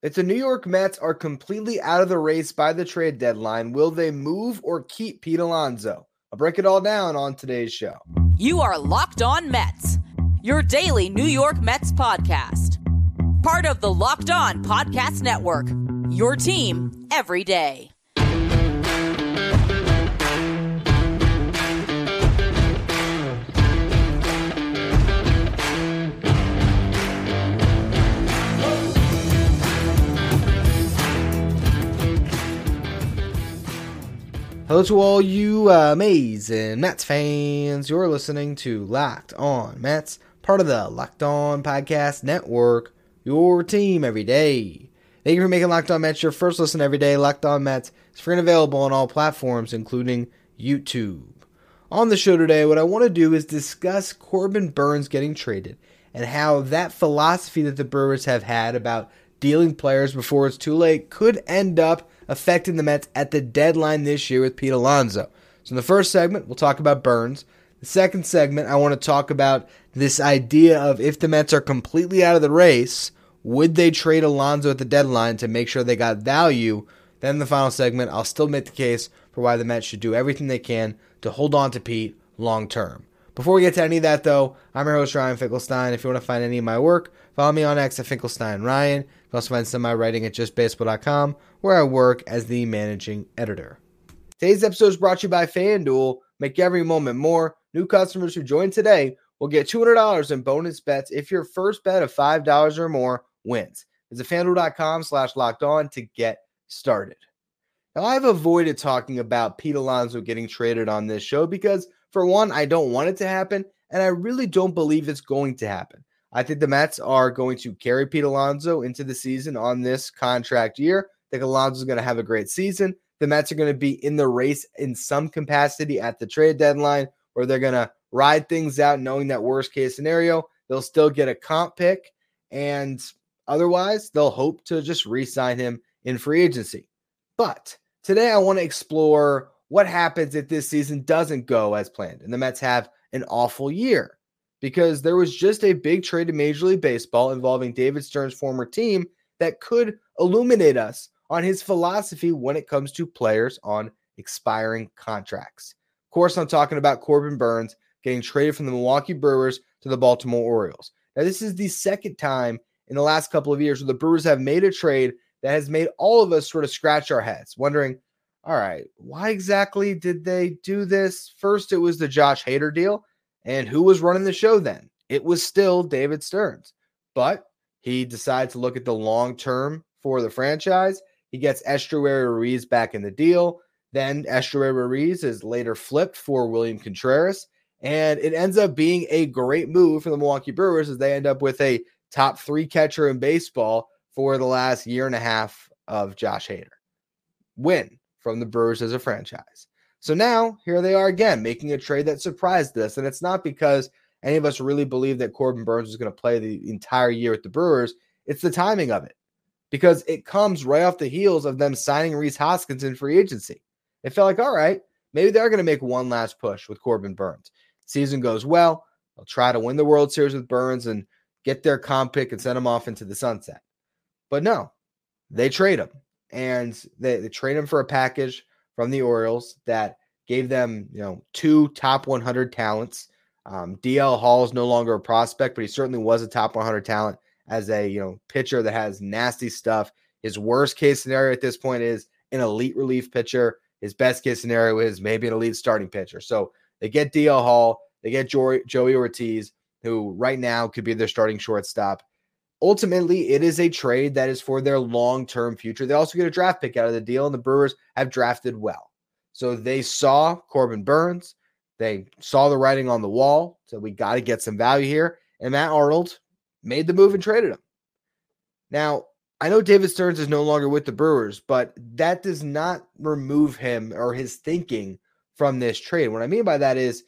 If the New York Mets are completely out of the race by the trade deadline, will they move or keep Pete Alonso? I'll break it all down on today's show. You are Locked On Mets, your daily New York Mets podcast. Part of the Locked On Podcast Network, your team every day. Hello to all you amazing Mets fans. You're listening to Locked On Mets, part of the Locked On Podcast Network, your team every day. Thank you for making Locked On Mets your first listen every day. Locked On Mets is free and available on all platforms, including YouTube. On the show today, what I want to do is discuss Corbin Burns getting traded and how that philosophy that the Brewers have had about dealing players before it's too late could end up affecting the Mets at the deadline this year with Pete Alonso. So in the first segment, we'll talk about Burns. The second segment, I want to talk about this idea of if the Mets are completely out of the race, would they trade Alonso at the deadline to make sure they got value? Then in the final segment, I'll still make the case for why the Mets should do everything they can to hold on to Pete long term. Before we get to any of that, though, I'm your host, Ryan Finkelstein. If you want to find any of my work, follow me on X at Finkelstein Ryan. You can also find some of my writing at JustBaseball.com, where I work as the managing editor. Today's episode is brought to you by FanDuel. Make every moment more. New customers who join today will get $200 in bonus bets if your first bet of $5 or more wins. Visit FanDuel.com/lockedon to get started. Now, I've avoided talking about Pete Alonso getting traded on this show because, for one, I don't want it to happen, and I really don't believe it's going to happen. I think the Mets are going to carry Pete Alonso into the season on this contract year. I think Alonso is going to have a great season. The Mets are going to be in the race in some capacity at the trade deadline, where they're going to ride things out knowing that worst case scenario, they'll still get a comp pick. And otherwise, they'll hope to just re-sign him in free agency. But today I want to explore what happens if this season doesn't go as planned and the Mets have an awful year. Because there was just a big trade in Major League Baseball involving David Stearns' former team that could illuminate us on his philosophy when it comes to players on expiring contracts. Of course, I'm talking about Corbin Burns getting traded from the Milwaukee Brewers to the Baltimore Orioles. Now, this is the second time in the last couple of years where the Brewers have made a trade that has made all of us sort of scratch our heads, wondering, all right, why exactly did they do this? First, it was the Josh Hader deal. And who was running the show then? It was still David Stearns. But he decided to look at the long term for the franchise. He gets Esteury Ruiz back in the deal. Then Esteury Ruiz is later flipped for William Contreras. And it ends up being a great move for the Milwaukee Brewers as they end up with a top three catcher in baseball for the last year and a half of Josh Hader. Win from the Brewers as a franchise. So now, here they are again, making a trade that surprised us. And it's not because any of us really believed that Corbin Burns was going to play the entire year with the Brewers. It's the timing of it. Because it comes right off the heels of them signing Reese Hoskins in free agency. It felt like, all right, maybe they're going to make one last push with Corbin Burns. Season goes well. They'll try to win the World Series with Burns and get their comp pick and send him off into the sunset. But no, they trade him. And they trade him for a package from the Orioles that gave them, two top 100 talents. D.L. Hall is no longer a prospect, but he certainly was a top 100 talent as a, pitcher that has nasty stuff. His worst case scenario at this point is an elite relief pitcher. His best case scenario is maybe an elite starting pitcher. So they get D.L. Hall, they get Joey Ortiz, who right now could be their starting shortstop. Ultimately, it is a trade that is for their long-term future. They also get a draft pick out of the deal, and the Brewers have drafted well. So they saw Corbin Burns. They saw the writing on the wall. So we got to get some value here. And Matt Arnold made the move and traded him. Now, I know David Stearns is no longer with the Brewers, but that does not remove him or his thinking from this trade. What I mean by that is,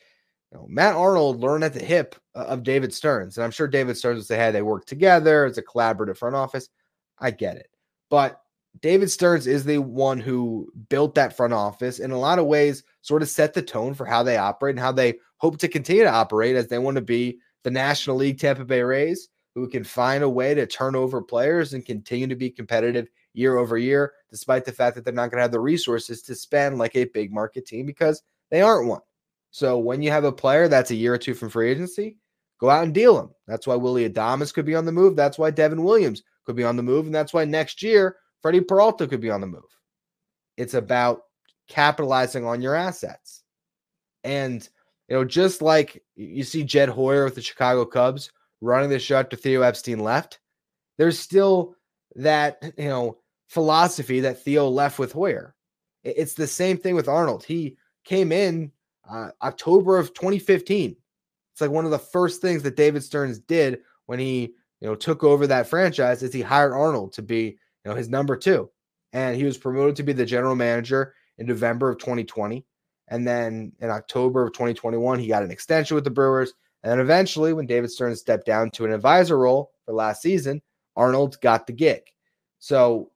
Matt Arnold learned at the hip of David Stearns, and I'm sure David Stearns would say, hey, they work together. It's a collaborative front office. I get it. But David Stearns is the one who built that front office in a lot of ways, sort of set the tone for how they operate and how they hope to continue to operate as they want to be the National League Tampa Bay Rays, who can find a way to turn over players and continue to be competitive year over year, despite the fact that they're not going to have the resources to spend like a big market team because they aren't one. So when you have a player that's a year or two from free agency, go out and deal him. That's why Willy Adames could be on the move. That's why Devin Williams could be on the move. And that's why next year, Freddie Peralta could be on the move. It's about capitalizing on your assets. And, you know, just like you see Jed Hoyer with the Chicago Cubs running the show after Theo Epstein left, there's still that, you know, philosophy that Theo left with Hoyer. It's the same thing with Arnold. He came in October of 2015. It's like one of the first things that David Stearns did when he, you know, took over that franchise is he hired Arnold to be, you know, his number two. And he was promoted to be the general manager in November of 2020. And then in October of 2021, he got an extension with the Brewers. And then eventually, when David Stearns stepped down to an advisor role for last season, Arnold got the gig. So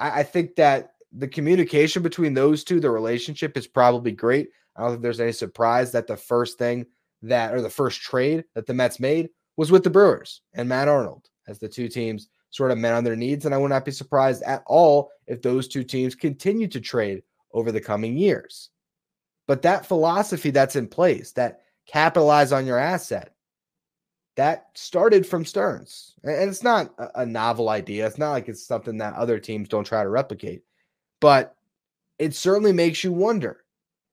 I think that the communication between those two, the relationship is probably great. I don't think there's any surprise that the first thing that, or the first trade that the Mets made was with the Brewers and Matt Arnold, as the two teams sort of met on their needs. And I would not be surprised at all if those two teams continue to trade over the coming years. But that philosophy that's in place, that capitalize on your asset, that started from Stearns. And it's not a novel idea. It's not like it's something that other teams don't try to replicate. But it certainly makes you wonder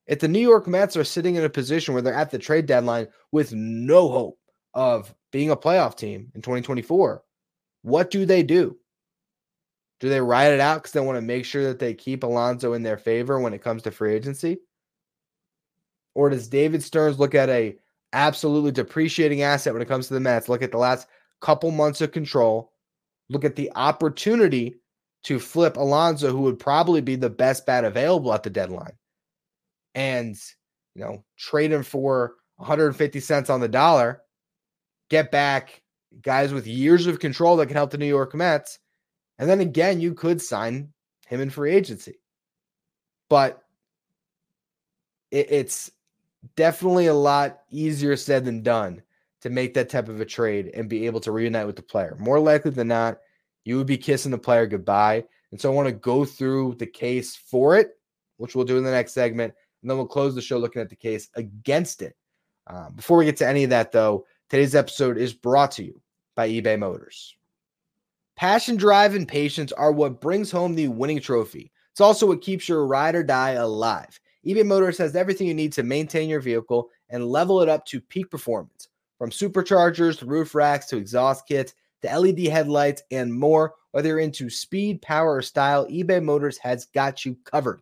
if the New York Mets are sitting in a position where they're at the trade deadline with no hope of being a playoff team in 2024. What do they do? Do they ride it out because they want to make sure that they keep Alonso in their favor when it comes to free agency? Or does David Stearns look at a absolutely depreciating asset when it comes to the Mets, look at the last couple months of control, look at the opportunity to flip Alonso, who would probably be the best bat available at the deadline, and, you know, trade him for 150 cents on the dollar, get back guys with years of control that can help the New York Mets. And then again, you could sign him in free agency. But it's definitely a lot easier said than done to make that type of a trade and be able to reunite with the player. More likely than not, you would be kissing the player goodbye. And so I want to go through the case for it, which we'll do in the next segment. And then we'll close the show looking at the case against it. Before we get to any of that, though, today's episode is brought to you by eBay Motors. Passion, drive, and patience are what brings home the winning trophy. It's also what keeps your ride or die alive. eBay Motors has everything you need to maintain your vehicle and level it up to peak performance. From superchargers to roof racks to exhaust kits to LED headlights and more, whether you're into speed, power, or style, eBay Motors has got you covered.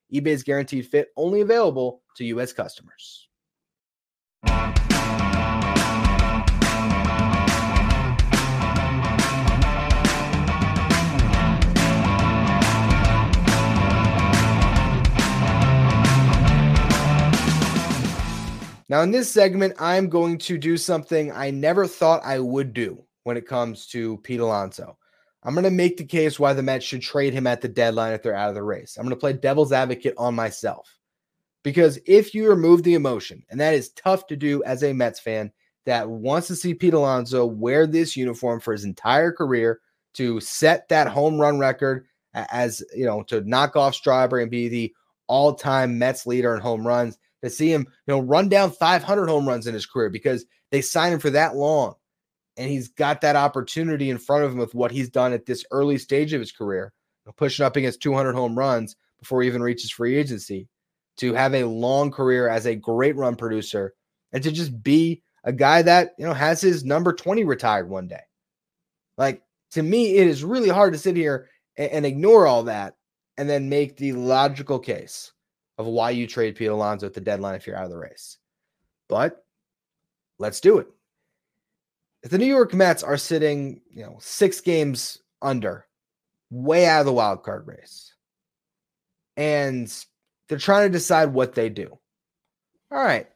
eBay's guaranteed fit only available to U.S. customers. Now, in this segment, I'm going to do something I never thought I would do when it comes to Pete Alonso. I'm going to make the case why the Mets should trade him at the deadline if they're out of the race. I'm going to play devil's advocate on myself. Because if you remove the emotion, and that is tough to do as a Mets fan that wants to see Pete Alonso wear this uniform for his entire career to set that home run record, as you know, to knock off Strawberry and be the all-time Mets leader in home runs, to see him, you know, run down 500 home runs in his career because they signed him for that long. And he's got that opportunity in front of him with what he's done at this early stage of his career, you know, pushing up against 200 home runs before he even reaches free agency, to have a long career as a great run producer, and to just be a guy that, you know, has his number 20 retired one day. Like, to me, it is really hard to sit here and ignore all that and then make the logical case of why you trade Pete Alonso at the deadline if you're out of the race. But let's do it. If the New York Mets are sitting, you know, 6 games under way out of the wild card race. And they're trying to decide what they do. All right.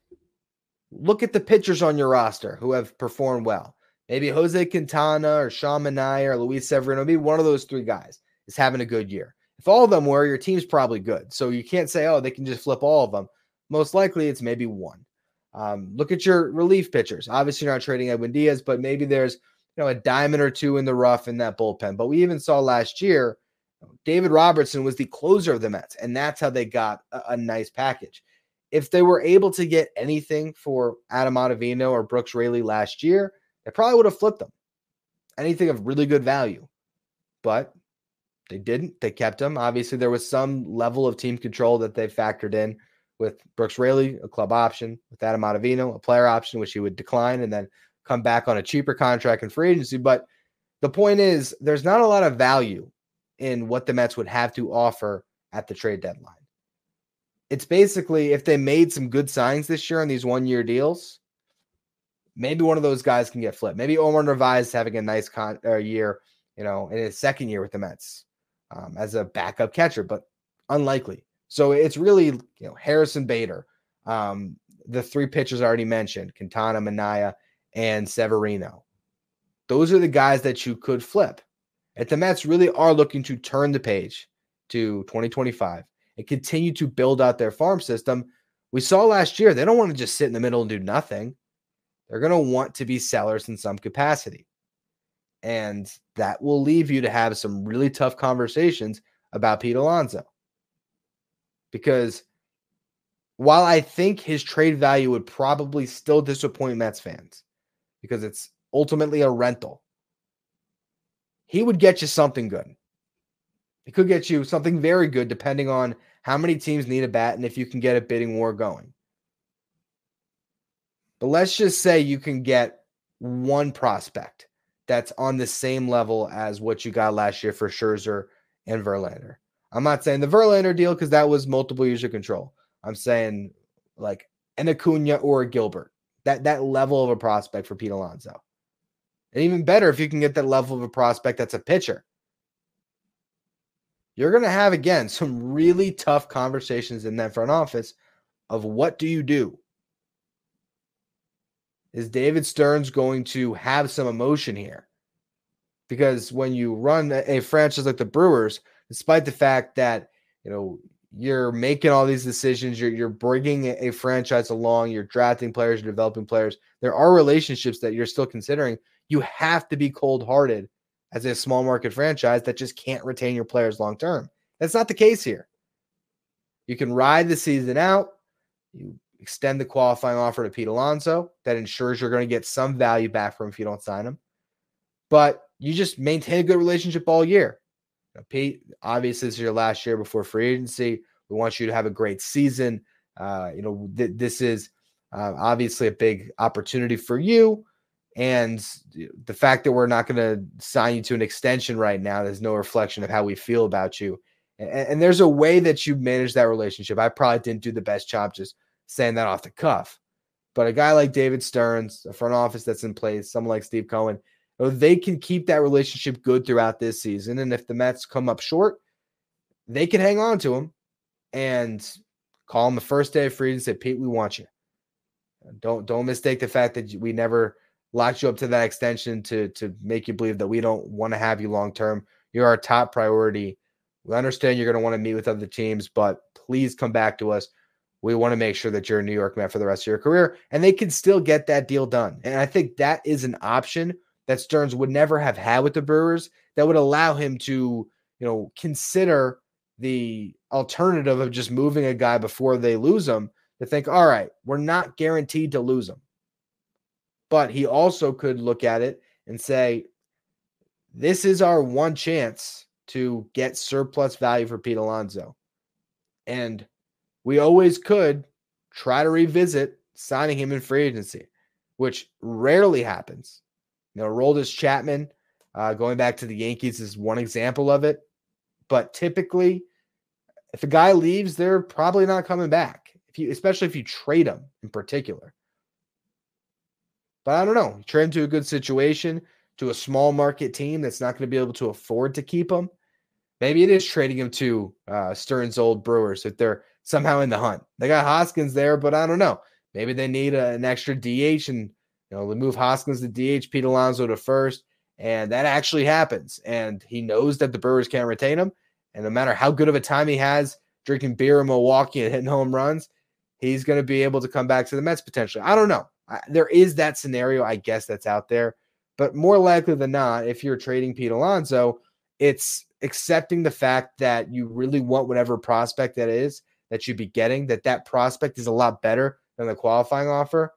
Look at the pitchers on your roster who have performed well. Maybe Jose Quintana or Sean Manaea or Luis Severino, maybe one of those three guys is having a good year. If all of them were, your team's probably good. So you can't say, oh, they can just flip all of them. Most likely it's maybe one. Look at your relief pitchers. Obviously you're not trading Edwin Diaz, but maybe there's a diamond or two in the rough in that bullpen. But we even saw last year, David Robertson was the closer of the Mets, and that's how they got a nice package. If they were able to get anything for Adam Ottavino or Brooks Raley last year, they probably would have flipped them. Anything of really good value. But they didn't. They kept them. Obviously, there was some level of team control that they factored in with Brooks Raley, a club option, with Adam Ottavino, a player option, which he would decline and then come back on a cheaper contract in free agency. But the point is, there's not a lot of value in what the Mets would have to offer at the trade deadline. It's basically, if they made some good signings this year on these one-year deals, maybe one of those guys can get flipped. Maybe Omar Narváez is having a nice year, in his second year with the Mets as a backup catcher, but unlikely. So it's really, Harrison Bader, the three pitchers I already mentioned, Quintana, Manaea, and Severino. Those are the guys that you could flip. If the Mets really are looking to turn the page to 2025 and continue to build out their farm system, we saw last year, they don't want to just sit in the middle and do nothing. They're going to want to be sellers in some capacity. And that will leave you to have some really tough conversations about Pete Alonso. Because while I think his trade value would probably still disappoint Mets fans, because it's ultimately a rental, he would get you something good. He could get you something very good depending on how many teams need a bat and if you can get a bidding war going. But let's just say you can get one prospect that's on the same level as what you got last year for Scherzer and Verlander. I'm not saying the Verlander deal because that was multiple user control. I'm saying like an Acuna or a Gilbert, that level of a prospect for Pete Alonso. And even better if you can get that level of a prospect that's a pitcher. You're going to have, again, some really tough conversations in that front office of what do you do? Is David Stearns going to have some emotion here? Because when you run a franchise like the Brewers, despite the fact that, you're making all these decisions, you're bringing a franchise along, you're drafting players, you're developing players, there are relationships that you're still considering. You have to be cold-hearted as a small market franchise that just can't retain your players long-term. That's not the case here. You can ride the season out. You extend the qualifying offer to Pete Alonso. That ensures you're going to get some value back from him if you don't sign him. But you just maintain a good relationship all year. Now, Pete, obviously this is your last year before free agency. We want you to have a great season. This is obviously a big opportunity for you. And the fact that we're not going to sign you to an extension right now, there's no reflection of how we feel about you. And there's a way that you manage that relationship. I probably didn't do the best job just saying that off the cuff. But a guy like David Stearns, a front office that's in place, someone like Steve Cohen, they can keep that relationship good throughout this season. And if the Mets come up short, they can hang on to him and call him the first day of free agency and say, Pete, we want you. Don't mistake the fact that we never locked you up to that extension to make you believe that we don't want to have you long-term. You're our top priority. We understand you're going to want to meet with other teams, but please come back to us. We want to make sure that you're a New York Met for the rest of your career. And they can still get that deal done. And I think that is an option that Stearns would never have had with the Brewers that would allow him to, consider the alternative of just moving a guy before they lose him to think, all right, we're not guaranteed to lose him. But he also could look at it and say, this is our one chance to get surplus value for Pete Alonso. And we always could try to revisit signing him in free agency, which rarely happens. Aroldis Chapman, going back to the Yankees, is one example of it. But typically, if a guy leaves, they're probably not coming back, especially if you trade him in particular. But I don't know. You trade him to a good situation, to a small market team that's not going to be able to afford to keep him. Maybe it is trading him to Stearns' old Brewers if they're somehow in the hunt. They got Hoskins there, but I don't know. Maybe they need an extra DH, and they move Hoskins to DH, Pete Alonso to first, and that actually happens. And he knows that the Brewers can't retain him, and no matter how good of a time he has drinking beer in Milwaukee and hitting home runs, he's going to be able to come back to the Mets potentially. I don't know. There is that scenario, I guess, that's out there. But more likely than not, if you're trading Pete Alonso, it's accepting the fact that you really want whatever prospect that is that you'd be getting, that prospect is a lot better than the qualifying offer,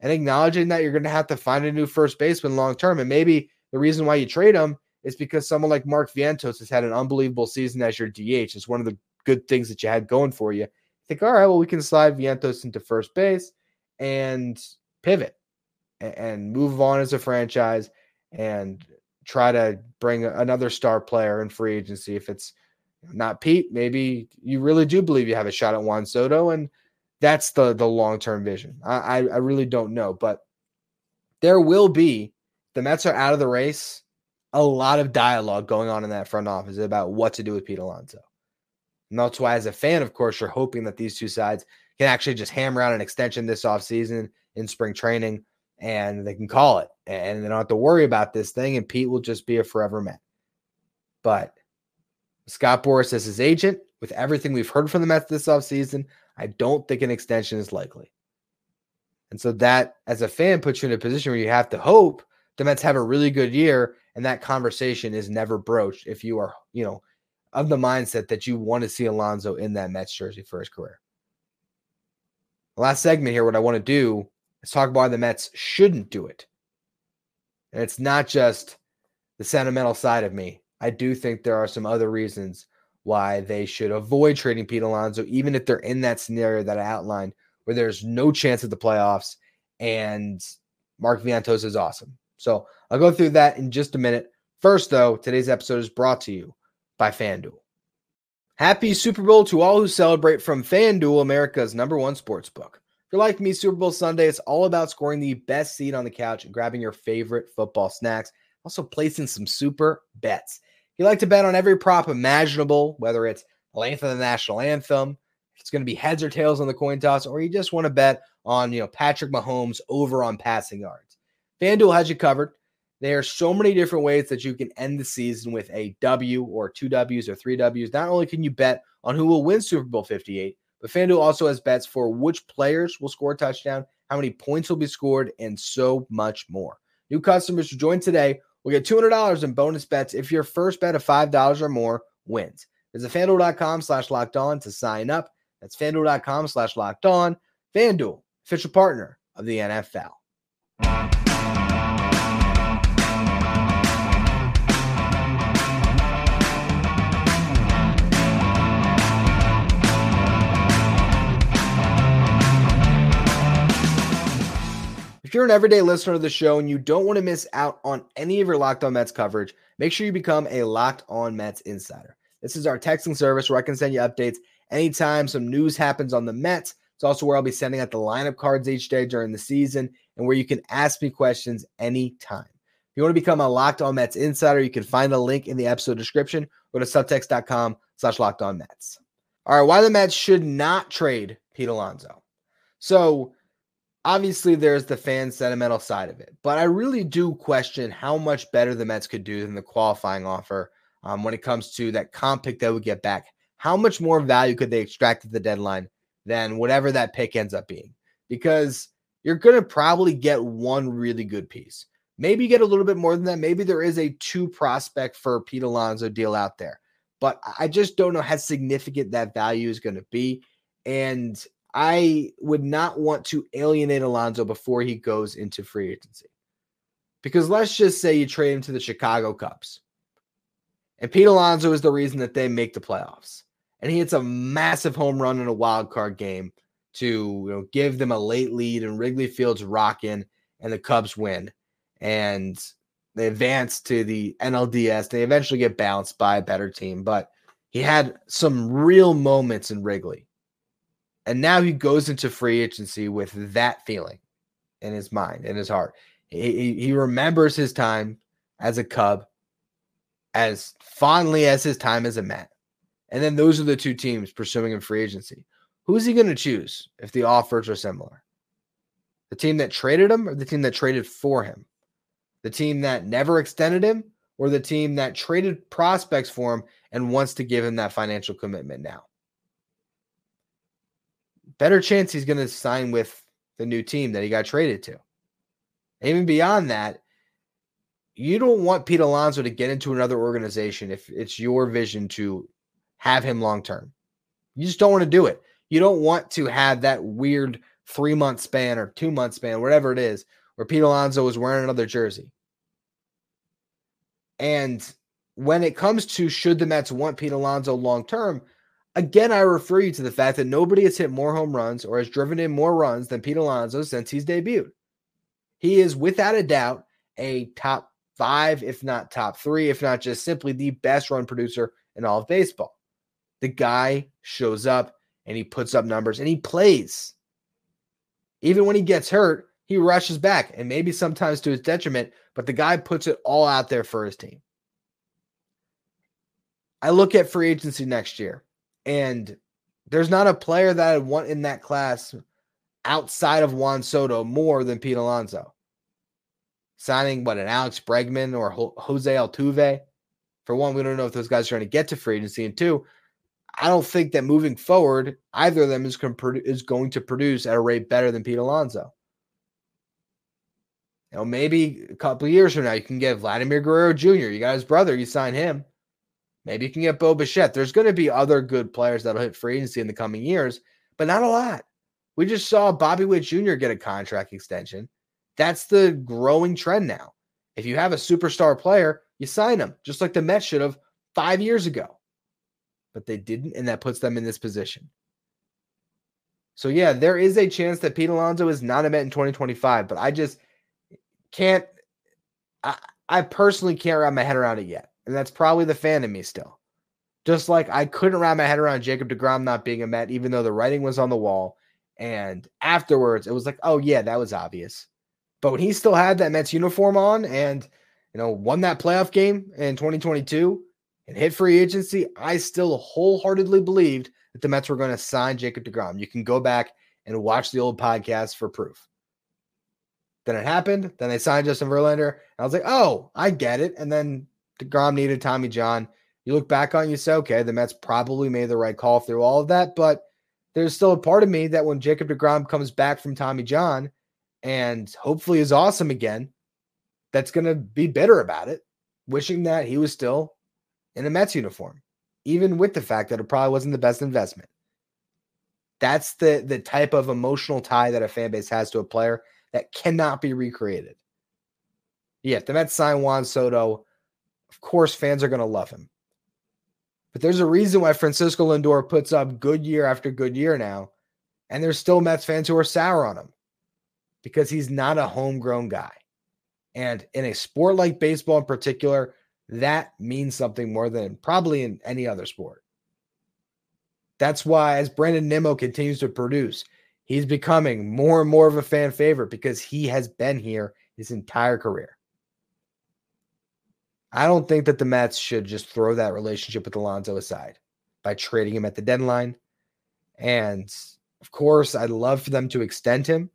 and acknowledging that you're going to have to find a new first baseman long-term. And maybe the reason why you trade him is because someone like Mark Vientos has had an unbelievable season as your DH. It's one of the good things that you had going for you. Think, all right, well, we can slide Vientos into first base and pivot and move on as a franchise and try to bring another star player in free agency. If it's not Pete, maybe you really do believe you have a shot at Juan Soto, and that's the long-term vision. I really don't know, but there will be, the Mets are out of the race, a lot of dialogue going on in that front office about what to do with Pete Alonso. And that's why, as a fan, of course, you're hoping that these two sides can actually just hammer out an extension this offseason in spring training, and they can call it, and they don't have to worry about this thing, and Pete will just be a forever Met. But Scott Boras as his agent, with everything we've heard from the Mets this offseason, I don't think an extension is likely. And so that, as a fan, puts you in a position where you have to hope the Mets have a really good year, and that conversation is never broached if you are, of the mindset that you want to see Alonso in that Mets jersey for his career. Last segment here, what I want to do is talk about why the Mets shouldn't do it. And it's not just the sentimental side of me. I do think there are some other reasons why they should avoid trading Pete Alonso, even if they're in that scenario that I outlined where there's no chance of the playoffs and Mark Vientos is awesome. So I'll go through that in just a minute. First, though, today's episode is brought to you by FanDuel. Happy Super Bowl to all who celebrate from FanDuel, America's #1 sportsbook. If you're like me, Super Bowl Sunday is all about scoring the best seat on the couch and grabbing your favorite football snacks, also placing some super bets. If you like to bet on every prop imaginable, whether it's the length of the national anthem, if it's going to be heads or tails on the coin toss, or you just want to bet on, Patrick Mahomes over on passing yards. FanDuel has you covered. There are so many different ways that you can end the season with a W or two Ws or three Ws. Not only can you bet on who will win Super Bowl 58, but FanDuel also has bets for which players will score a touchdown, how many points will be scored, and so much more. New customers who join today will get $200 in bonus bets if your first bet of $5 or more wins. Visit FanDuel.com/LockedOn to sign up. That's FanDuel.com/LockedOn. FanDuel, official partner of the NFL. If you're an everyday listener of the show and you don't want to miss out on any of your Locked On Mets coverage, make sure you become a Locked On Mets insider. This is our texting service where I can send you updates anytime some news happens on the Mets. It's also where I'll be sending out the lineup cards each day during the season and where you can ask me questions anytime. If you want to become a Locked On Mets insider, you can find the link in the episode description. Go to subtext.com/LockedOnMets. All right, why the Mets should not trade Pete Alonso. So, obviously, there's the fan sentimental side of it, but I really do question how much better the Mets could do than the qualifying offer when it comes to that comp pick they would get back. How much more value could they extract at the deadline than whatever that pick ends up being? Because you're going to probably get one really good piece. Maybe you get a little bit more than that. Maybe there is a two prospect for Pete Alonso deal out there, but I just don't know how significant that value is going to be. And I would not want to alienate Alonso before he goes into free agency. Because let's just say you trade him to the Chicago Cubs. And Pete Alonso is the reason that they make the playoffs. And he hits a massive home run in a wild card game to give them a late lead, and Wrigley Field's rocking, and the Cubs win. And they advance to the NLDS. They eventually get bounced by a better team. But he had some real moments in Wrigley. And now he goes into free agency with that feeling in his mind, in his heart. He remembers his time as a Cub. as fondly as his time as a Met. And then those are the two teams pursuing him free agency. Who is he going to choose if the offers are similar? The team that traded him or the team that traded for him? The team that never extended him or the team that traded prospects for him and wants to give him that financial commitment now? Better chance he's going to sign with the new team that he got traded to. Even beyond that, you don't want Pete Alonso to get into another organization if it's your vision to have him long-term. You just don't want to do it. You don't want to have that weird 3-month span or 2-month span, whatever it is, where Pete Alonso is wearing another jersey. And when it comes to should the Mets want Pete Alonso long-term, again, I refer you to the fact that nobody has hit more home runs or has driven in more runs than Pete Alonso since he's debuted. He is, without a doubt, a top 5, if not top 3, if not just simply the best run producer in all of baseball. The guy shows up and he puts up numbers and he plays. Even when he gets hurt, he rushes back, and maybe sometimes to his detriment, but the guy puts it all out there for his team. I look at free agency next year, and there's not a player that I want in that class outside of Juan Soto more than Pete Alonso. Signing, an Alex Bregman or Jose Altuve? For one, we don't know if those guys are going to get to free agency, and two, I don't think that moving forward, either of them is going to produce at a rate better than Pete Alonso. You know, maybe a couple of years from now, you can get Vladimir Guerrero Jr. You got his brother. You sign him. Maybe you can get Bo Bichette. There's going to be other good players that'll hit free agency in the coming years, but not a lot. We just saw Bobby Witt Jr. get a contract extension. That's the growing trend now. If you have a superstar player, you sign him, just like the Mets should have 5 years ago. But they didn't, and that puts them in this position. So, yeah, there is a chance that Pete Alonso is not a Met in 2025, but I just can't – I personally can't wrap my head around it yet, and that's probably the fan in me still. Just like I couldn't wrap my head around Jacob DeGrom not being a Met, even though the writing was on the wall, and afterwards it was like, oh, yeah, that was obvious. But when he still had that Mets uniform on and, won that playoff game in 2022 – and hit free agency, I still wholeheartedly believed that the Mets were going to sign Jacob DeGrom. You can go back and watch the old podcast for proof. Then it happened. Then they signed Justin Verlander. And I was like, oh, I get it. And then DeGrom needed Tommy John. You look back on it, you say, okay, the Mets probably made the right call through all of that. But there's still a part of me that when Jacob DeGrom comes back from Tommy John and hopefully is awesome again, that's going to be bitter about it, wishing that he was still in a Mets uniform, even with the fact that it probably wasn't the best investment. That's the type of emotional tie that a fan base has to a player that cannot be recreated. Yeah, if the Mets sign Juan Soto, of course fans are going to love him. But there's a reason why Francisco Lindor puts up good year after good year now, and there's still Mets fans who are sour on him because he's not a homegrown guy. And in a sport like baseball in particular, that means something more than probably in any other sport. That's why as Brandon Nimmo continues to produce, he's becoming more and more of a fan favorite because he has been here his entire career. I don't think that the Mets should just throw that relationship with Alonso aside by trading him at the deadline. And of course, I'd love for them to extend him,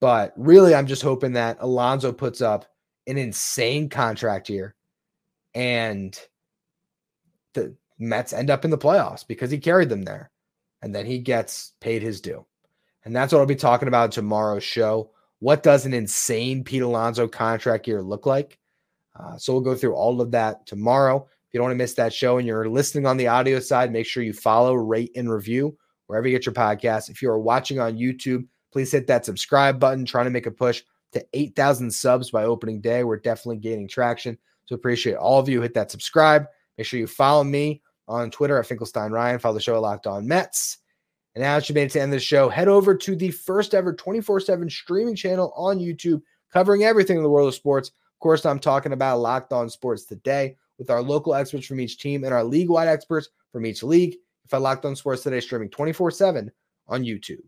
but really I'm just hoping that Alonso puts up an insane contract year and the Mets end up in the playoffs because he carried them there. And then he gets paid his due. And that's what I'll be talking about tomorrow's show. What does an insane Pete Alonso contract year look like? So we'll go through all of that tomorrow. If you don't want to miss that show and you're listening on the audio side, make sure you follow, rate, and review wherever you get your podcasts. If you are watching on YouTube, please hit that subscribe button. Trying to make a push to 8,000 subs by opening day. We're definitely gaining traction. So appreciate all of you. Hit that subscribe. Make sure you follow me on Twitter at Finkelstein Ryan. Follow the show at Locked On Mets. And now that you made it to the end of the show, head over to the first ever 24/7 streaming channel on YouTube, covering everything in the world of sports. Of course, I'm talking about Locked On Sports Today with our local experts from each team and our league-wide experts from each league. If I Locked On Sports Today, streaming 24/7 on YouTube.